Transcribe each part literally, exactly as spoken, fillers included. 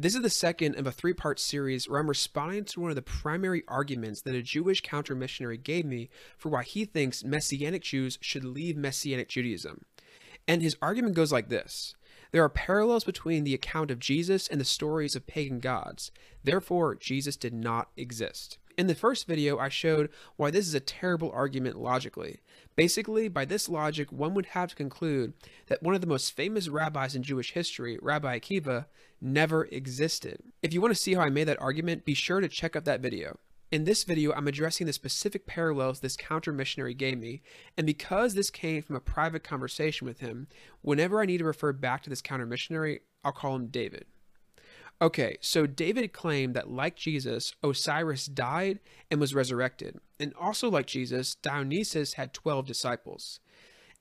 This is the second of a three-part series where I'm responding to one of the primary arguments that a Jewish counter-missionary gave me for why he thinks Messianic Jews should leave Messianic Judaism. And his argument goes like this. There are parallels between the account of Jesus and the stories of pagan gods. Therefore, Jesus did not exist. In the first video, I showed why this is a terrible argument logically. Basically, by this logic, one would have to conclude that one of the most famous rabbis in Jewish history, Rabbi Akiva, never existed. If you want to see how I made that argument, be sure to check out that video. In this video, I'm addressing the specific parallels this counter-missionary gave me, and because this came from a private conversation with him, whenever I need to refer back to this counter-missionary, I'll call him David. Okay, so David claimed that, like Jesus, Osiris died and was resurrected. And also like Jesus, Dionysus had twelve disciples.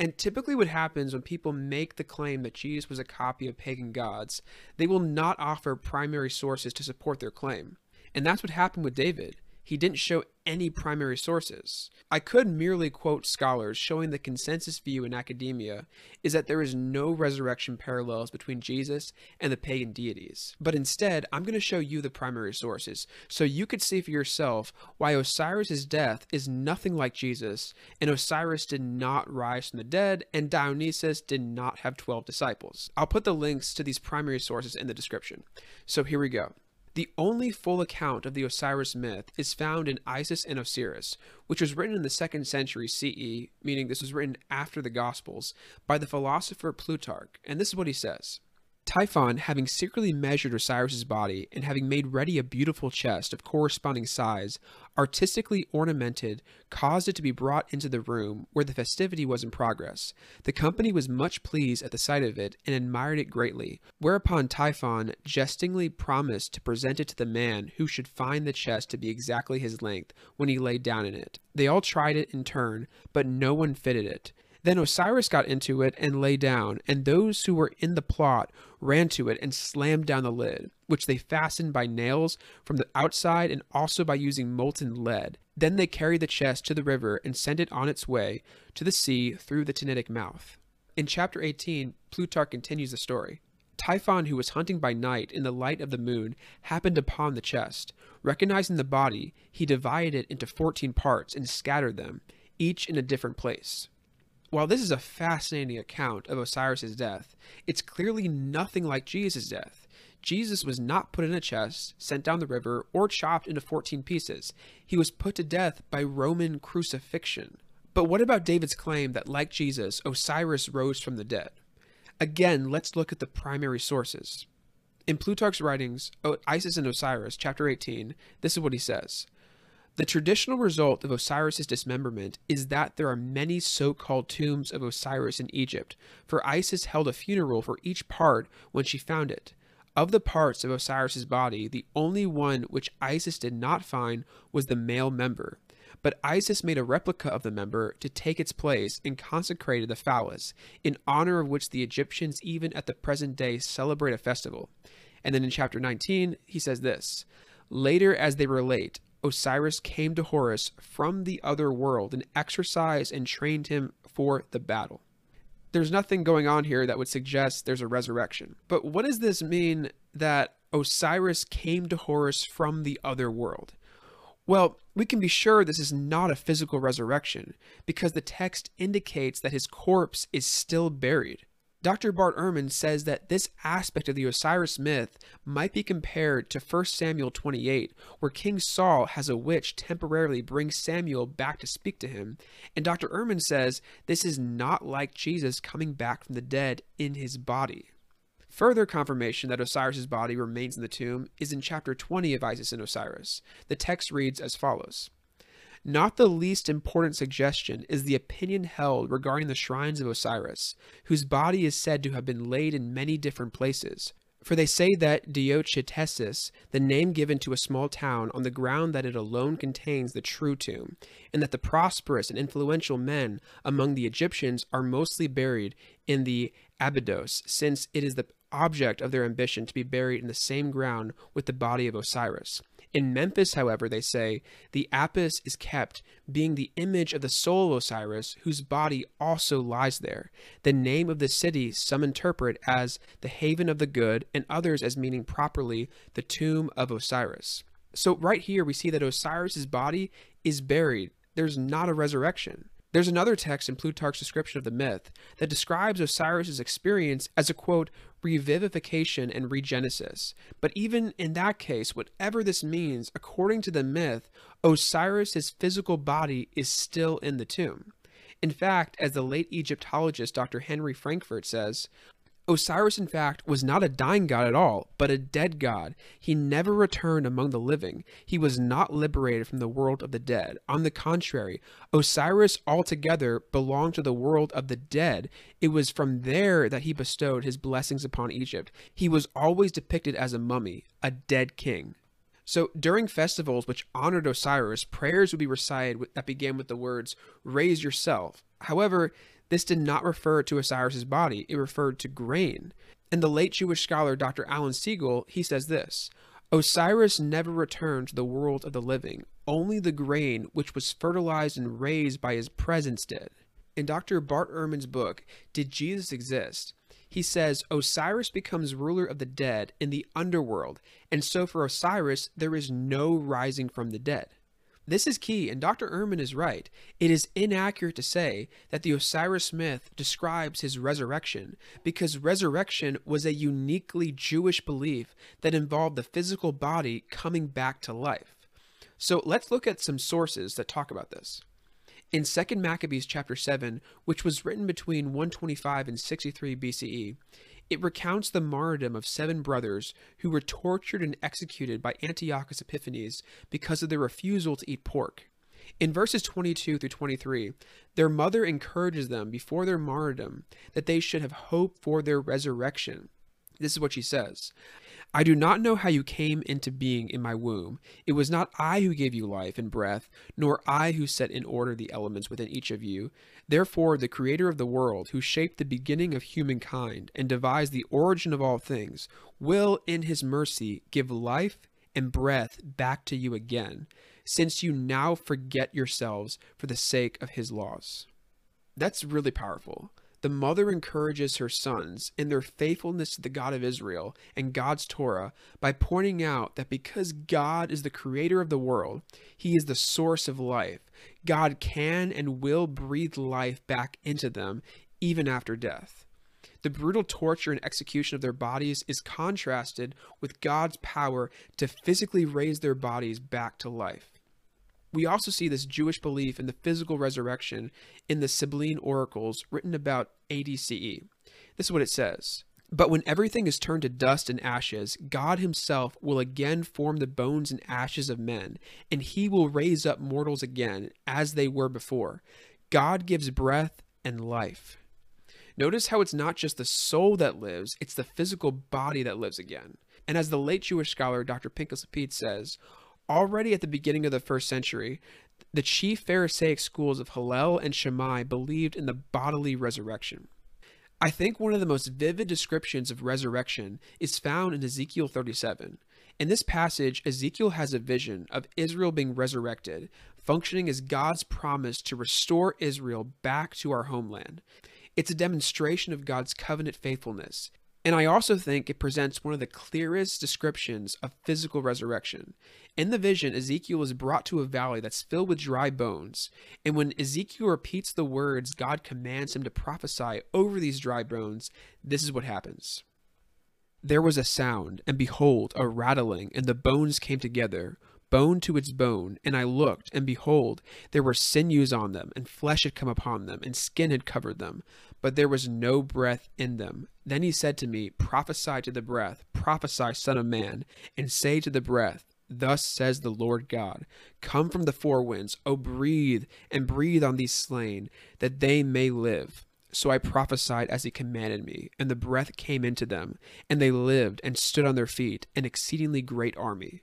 And typically what happens when people make the claim that Jesus was a copy of pagan gods, they will not offer primary sources to support their claim. And that's what happened with David. He didn't show any primary sources. I could merely quote scholars showing the consensus view in academia is that there is no resurrection parallels between Jesus and the pagan deities. But instead, I'm going to show you the primary sources so you could see for yourself why Osiris' death is nothing like Jesus, and Osiris did not rise from the dead, and Dionysus did not have twelve disciples. I'll put the links to these primary sources in the description. So here we go. The only full account of the Osiris myth is found in Isis and Osiris, which was written in the second century C E, meaning this was written after the Gospels, by the philosopher Plutarch, and this is what he says. Typhon, having secretly measured Osiris's body, and having made ready a beautiful chest of corresponding size, artistically ornamented, caused it to be brought into the room where the festivity was in progress. The company was much pleased at the sight of it, and admired it greatly, whereupon Typhon jestingly promised to present it to the man who should find the chest to be exactly his length when he lay down in it. They all tried it in turn, but no one fitted it. Then Osiris got into it and lay down, and those who were in the plot ran to it and slammed down the lid, which they fastened by nails from the outside and also by using molten lead. Then they carried the chest to the river and sent it on its way to the sea through the Tanitic mouth. In chapter eighteen, Plutarch continues the story. Typhon, who was hunting by night in the light of the moon, happened upon the chest. Recognizing the body, he divided it into fourteen parts and scattered them, each in a different place. While this is a fascinating account of Osiris' death, it's clearly nothing like Jesus' death. Jesus was not put in a chest, sent down the river, or chopped into fourteen pieces. He was put to death by Roman crucifixion. But what about David's claim that, like Jesus, Osiris rose from the dead? Again, let's look at the primary sources. In Plutarch's writings, Isis and Osiris, chapter eighteen, this is what he says. The traditional result of Osiris' dismemberment is that there are many so-called tombs of Osiris in Egypt, for Isis held a funeral for each part when she found it. Of the parts of Osiris' body, the only one which Isis did not find was the male member. But Isis made a replica of the member to take its place and consecrated the phallus, in honor of which the Egyptians even at the present day celebrate a festival. And then in chapter nineteen, he says this, later as they relate, Osiris came to Horus from the other world and exercised and trained him for the battle. There's nothing going on here that would suggest there's a resurrection. But what does this mean that Osiris came to Horus from the other world? Well, we can be sure this is not a physical resurrection because the text indicates that his corpse is still buried. Doctor Bart Ehrman says that this aspect of the Osiris myth might be compared to first Samuel twenty-eight, where King Saul has a witch temporarily bring Samuel back to speak to him, and Doctor Ehrman says this is not like Jesus coming back from the dead in his body. Further confirmation that Osiris' body remains in the tomb is in chapter twenty of Isis and Osiris. The text reads as follows. Not the least important suggestion is the opinion held regarding the shrines of Osiris, whose body is said to have been laid in many different places. For they say that Diochitesis, the name given to a small town, on the ground that it alone contains the true tomb, and that the prosperous and influential men among the Egyptians are mostly buried in the Abydos, since it is the object of their ambition to be buried in the same ground with the body of Osiris. In Memphis, however, they say, the Apis is kept, being the image of the soul of Osiris, whose body also lies there. The name of the city some interpret as the haven of the good, and others as meaning properly the tomb of Osiris. So right here we see that Osiris's body is buried. There's not a resurrection. There's another text in Plutarch's description of the myth that describes Osiris's experience as a, quote, revivification and regenesis. But even in that case, whatever this means, according to the myth, Osiris's physical body is still in the tomb. In fact, as the late Egyptologist Doctor Henry Frankfort says, Osiris, in fact, was not a dying god at all, but a dead god. He never returned among the living. He was not liberated from the world of the dead. On the contrary, Osiris altogether belonged to the world of the dead. It was from there that he bestowed his blessings upon Egypt. He was always depicted as a mummy, a dead king. So during festivals which honored Osiris, prayers would be recited that began with the words, "Raise yourself." However, this did not refer to Osiris's body, it referred to grain. And the late Jewish scholar Doctor Alan Siegel, he says this, Osiris never returned to the world of the living, only the grain which was fertilized and raised by his presence did. In Doctor Bart Ehrman's book, Did Jesus Exist? He says, Osiris becomes ruler of the dead in the underworld, and so for Osiris, there is no rising from the dead. This is key, and Doctor Ehrman is right. It is inaccurate to say that the Osiris myth describes his resurrection, because resurrection was a uniquely Jewish belief that involved the physical body coming back to life. So let's look at some sources that talk about this. In Second Maccabees chapter seven, which was written between one twenty-five and sixty-three B C E, it recounts the martyrdom of seven brothers who were tortured and executed by Antiochus Epiphanes because of their refusal to eat pork. In verses twenty-two through twenty-three, their mother encourages them before their martyrdom that they should have hope for their resurrection. This is what she says, I do not know how you came into being in my womb. It was not I who gave you life and breath, nor I who set in order the elements within each of you. Therefore, the creator of the world, who shaped the beginning of humankind and devised the origin of all things, will in his mercy give life and breath back to you again, since you now forget yourselves for the sake of his laws. That's really powerful. The mother encourages her sons in their faithfulness to the God of Israel and God's Torah by pointing out that because God is the creator of the world, he is the source of life. God can and will breathe life back into them even after death. The brutal torture and execution of their bodies is contrasted with God's power to physically raise their bodies back to life. We also see this Jewish belief in the physical resurrection in the Sibylline Oracles written about A D C E. This is what it says. But when everything is turned to dust and ashes, God himself will again form the bones and ashes of men, and he will raise up mortals again as they were before. God gives breath and life. Notice how it's not just the soul that lives, it's the physical body that lives again. And as the late Jewish scholar Doctor Pinchas Lapide says, already at the beginning of the first century, the chief Pharisaic schools of Hillel and Shammai believed in the bodily resurrection. I think one of the most vivid descriptions of resurrection is found in Ezekiel thirty-seven. In this passage, Ezekiel has a vision of Israel being resurrected, functioning as God's promise to restore Israel back to our homeland. It's a demonstration of God's covenant faithfulness. And I also think it presents one of the clearest descriptions of physical resurrection. In the vision, Ezekiel is brought to a valley that's filled with dry bones, and when Ezekiel repeats the words God commands him to prophesy over these dry bones, this is what happens. There was a sound, and behold, a rattling, and the bones came together, bone to its bone, and I looked, and behold, there were sinews on them, and flesh had come upon them, and skin had covered them, but there was no breath in them. Then he said to me, prophesy to the breath, prophesy, son of man, and say to the breath, thus says the Lord God, come from the four winds, O breathe, and breathe on these slain, that they may live. So I prophesied as he commanded me, and the breath came into them, and they lived, and stood on their feet, an exceedingly great army.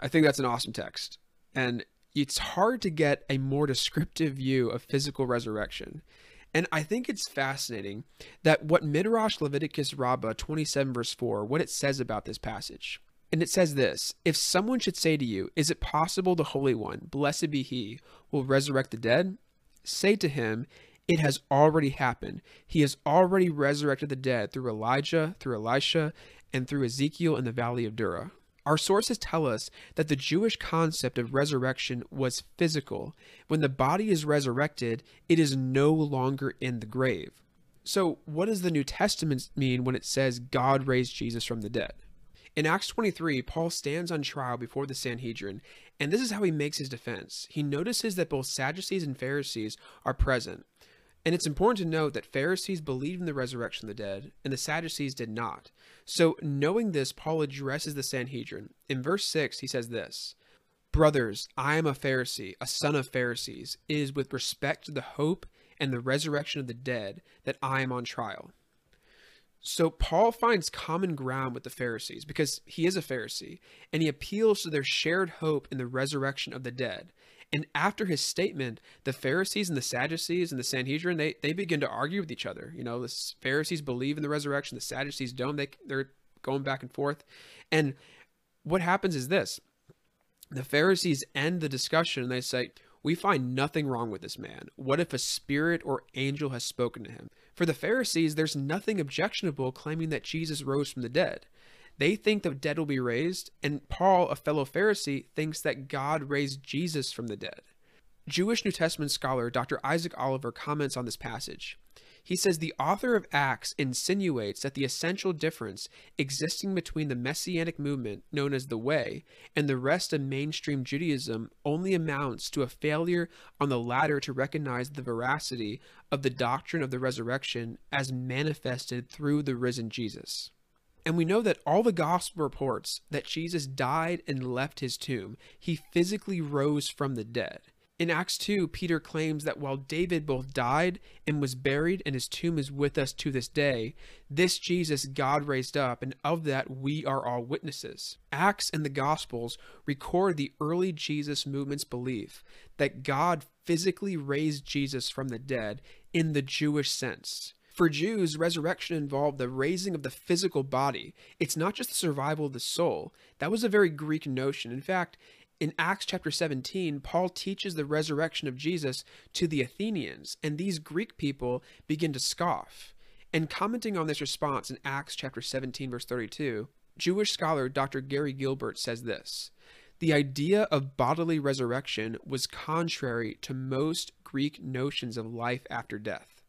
I think that's an awesome text. And it's hard to get a more descriptive view of physical resurrection. And I think it's fascinating that what Midrash Leviticus Rabbah twenty-seven verse four, what it says about this passage. And it says this, If someone should say to you, Is it possible the Holy One, blessed be he, will resurrect the dead? Say to him, It has already happened. He has already resurrected the dead through Elijah, through Elisha, and through Ezekiel in the valley of Dura. Our sources tell us that the Jewish concept of resurrection was physical. When the body is resurrected, it is no longer in the grave. So what does the New Testament mean when it says God raised Jesus from the dead? In Acts twenty-three, Paul stands on trial before the Sanhedrin, and this is how he makes his defense. He notices that both Sadducees and Pharisees are present. And it's important to note that Pharisees believed in the resurrection of the dead, and the Sadducees did not. So knowing this, Paul addresses the Sanhedrin. In verse six, he says this, Brothers, I am a Pharisee, a son of Pharisees. It is with respect to the hope and the resurrection of the dead that I am on trial. So Paul finds common ground with the Pharisees, because he is a Pharisee, and he appeals to their shared hope in the resurrection of the dead. And after his statement, the Pharisees and the Sadducees and the Sanhedrin, they, they begin to argue with each other. You know, the Pharisees believe in the resurrection, the Sadducees don't. They, they're going back and forth. And what happens is this. The Pharisees end the discussion and they say, We find nothing wrong with this man. What if a spirit or angel has spoken to him? For the Pharisees, there's nothing objectionable claiming that Jesus rose from the dead. They think the dead will be raised, and Paul, a fellow Pharisee, thinks that God raised Jesus from the dead. Jewish New Testament scholar Doctor Isaac Oliver comments on this passage. He says, The author of Acts insinuates that the essential difference existing between the Messianic movement, known as the Way, and the rest of mainstream Judaism only amounts to a failure on the latter to recognize the veracity of the doctrine of the resurrection as manifested through the risen Jesus. And we know that all the gospel reports that Jesus died and left his tomb. He physically rose from the dead. In Acts two, Peter claims that while David both died and was buried and his tomb is with us to this day, this Jesus God raised up, and of that we are all witnesses. Acts and the Gospels record the early Jesus movement's belief that God physically raised Jesus from the dead in the Jewish sense. For Jews, resurrection involved the raising of the physical body. It's not just the survival of the soul. That was a very Greek notion. In fact, in Acts chapter seventeen, Paul teaches the resurrection of Jesus to the Athenians, and these Greek people begin to scoff. And commenting on this response in Acts chapter seventeen, verse thirty-two, Jewish scholar Doctor Gary Gilbert says this, The idea of bodily resurrection was contrary to most Greek notions of life after death.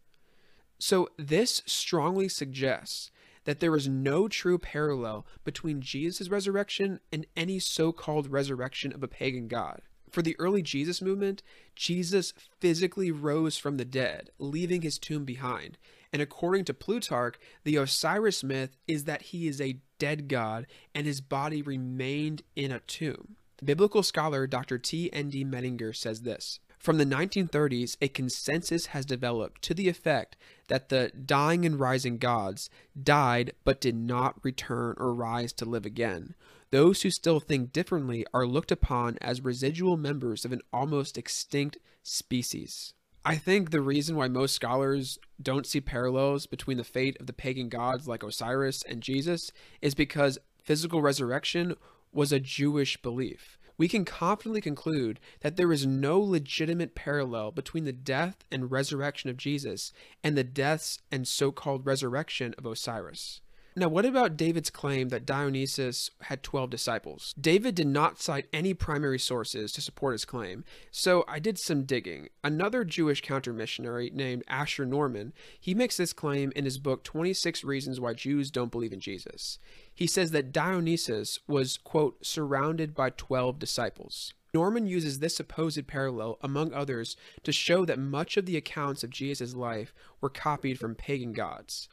So this strongly suggests that there is no true parallel between Jesus' resurrection and any so-called resurrection of a pagan god. For the early Jesus movement, Jesus physically rose from the dead, leaving his tomb behind. And according to Plutarch, the Osiris myth is that he is a dead god and his body remained in a tomb. Biblical scholar Doctor T N D Mettinger says this, From the nineteen thirties, a consensus has developed to the effect that the dying and rising gods died but did not return or rise to live again. Those who still think differently are looked upon as residual members of an almost extinct species. I think the reason why most scholars don't see parallels between the fate of the pagan gods like Osiris and Jesus is because physical resurrection was a Jewish belief. We can confidently conclude that there is no legitimate parallel between the death and resurrection of Jesus and the deaths and so-called resurrection of Osiris. Now, what about David's claim that Dionysus had twelve disciples? David did not cite any primary sources to support his claim, so I did some digging. Another Jewish counter-missionary named Asher Norman, he makes this claim in his book twenty-six Reasons Why Jews Don't Believe in Jesus. He says that Dionysus was, quote, surrounded by twelve disciples. Norman uses this supposed parallel, among others, to show that much of the accounts of Jesus' life were copied from pagan gods.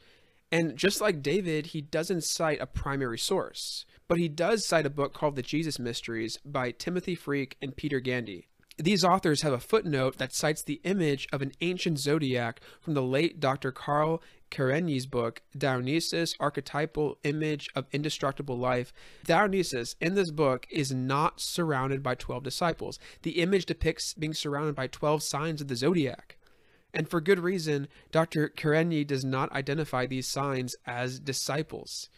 And just like David, he doesn't cite a primary source, but he does cite a book called The Jesus Mysteries by Timothy Freke and Peter Gandy. These authors have a footnote that cites the image of an ancient zodiac from the late Doctor Carl Kerenyi's book, Dionysus, Archetypal Image of Indestructible Life. Dionysus, in this book, is not surrounded by twelve disciples. The image depicts being surrounded by twelve signs of the zodiac. And for good reason, Doctor Kerenyi does not identify these signs as disciples.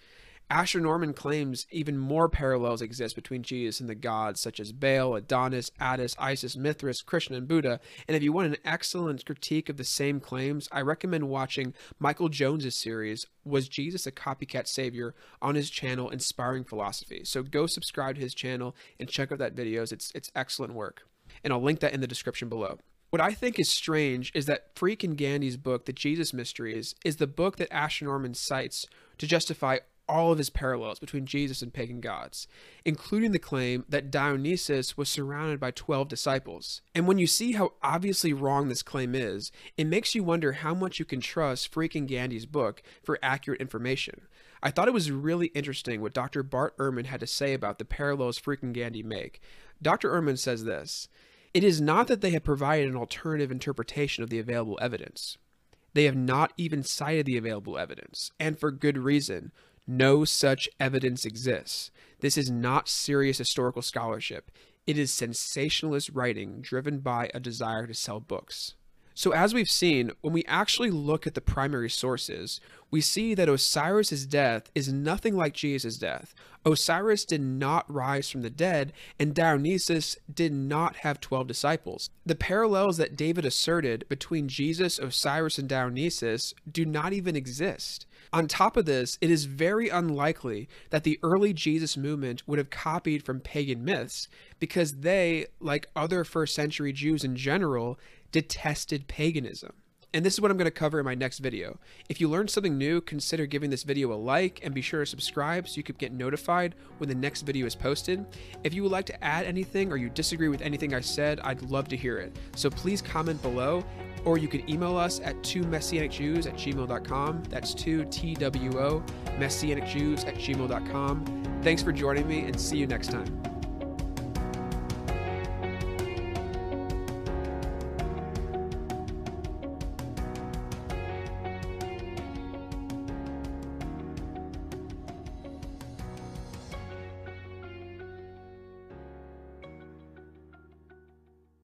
Asher Norman claims even more parallels exist between Jesus and the gods such as Baal, Adonis, Attis, Isis, Mithras, Krishna, and Buddha, and if you want an excellent critique of the same claims, I recommend watching Michael Jones' series, Was Jesus a Copycat Savior?, on his channel, Inspiring Philosophy. So go subscribe to his channel and check out that videos. It's, it's excellent work. And I'll link that in the description below. What I think is strange is that Freke and Gandy's book, The Jesus Mysteries, is the book that Asher Norman cites to justify all of his parallels between Jesus and pagan gods, including the claim that Dionysus was surrounded by twelve disciples. And when you see how obviously wrong this claim is, it makes you wonder how much you can trust Freke and Gandy's book for accurate information. I thought it was really interesting what Doctor Bart Ehrman had to say about the parallels Freke and Gandy make. Doctor Ehrman says this: "It is not that they have provided an alternative interpretation of the available evidence. They have not even cited the available evidence, and for good reason. No such evidence exists. This is not serious historical scholarship. It is sensationalist writing driven by a desire to sell books." So as we've seen, when we actually look at the primary sources, we see that Osiris' death is nothing like Jesus' death. Osiris did not rise from the dead, and Dionysus did not have twelve disciples. The parallels that David asserted between Jesus, Osiris, and Dionysus do not even exist. On top of this, it is very unlikely that the early Jesus movement would have copied from pagan myths, because they, like other first century Jews in general, detested paganism. And this is what I'm going to cover in my next video. If you learned something new, consider giving this video a like, and be sure to subscribe so you can get notified when the next video is posted. If you would like to add anything or you disagree with anything I said, I'd love to hear it. So please comment below, or you can email us at two messianic jews at gmail dot com. That's two T W O, messianic jews at gmail dot com. Thanks for joining me, and see you next time.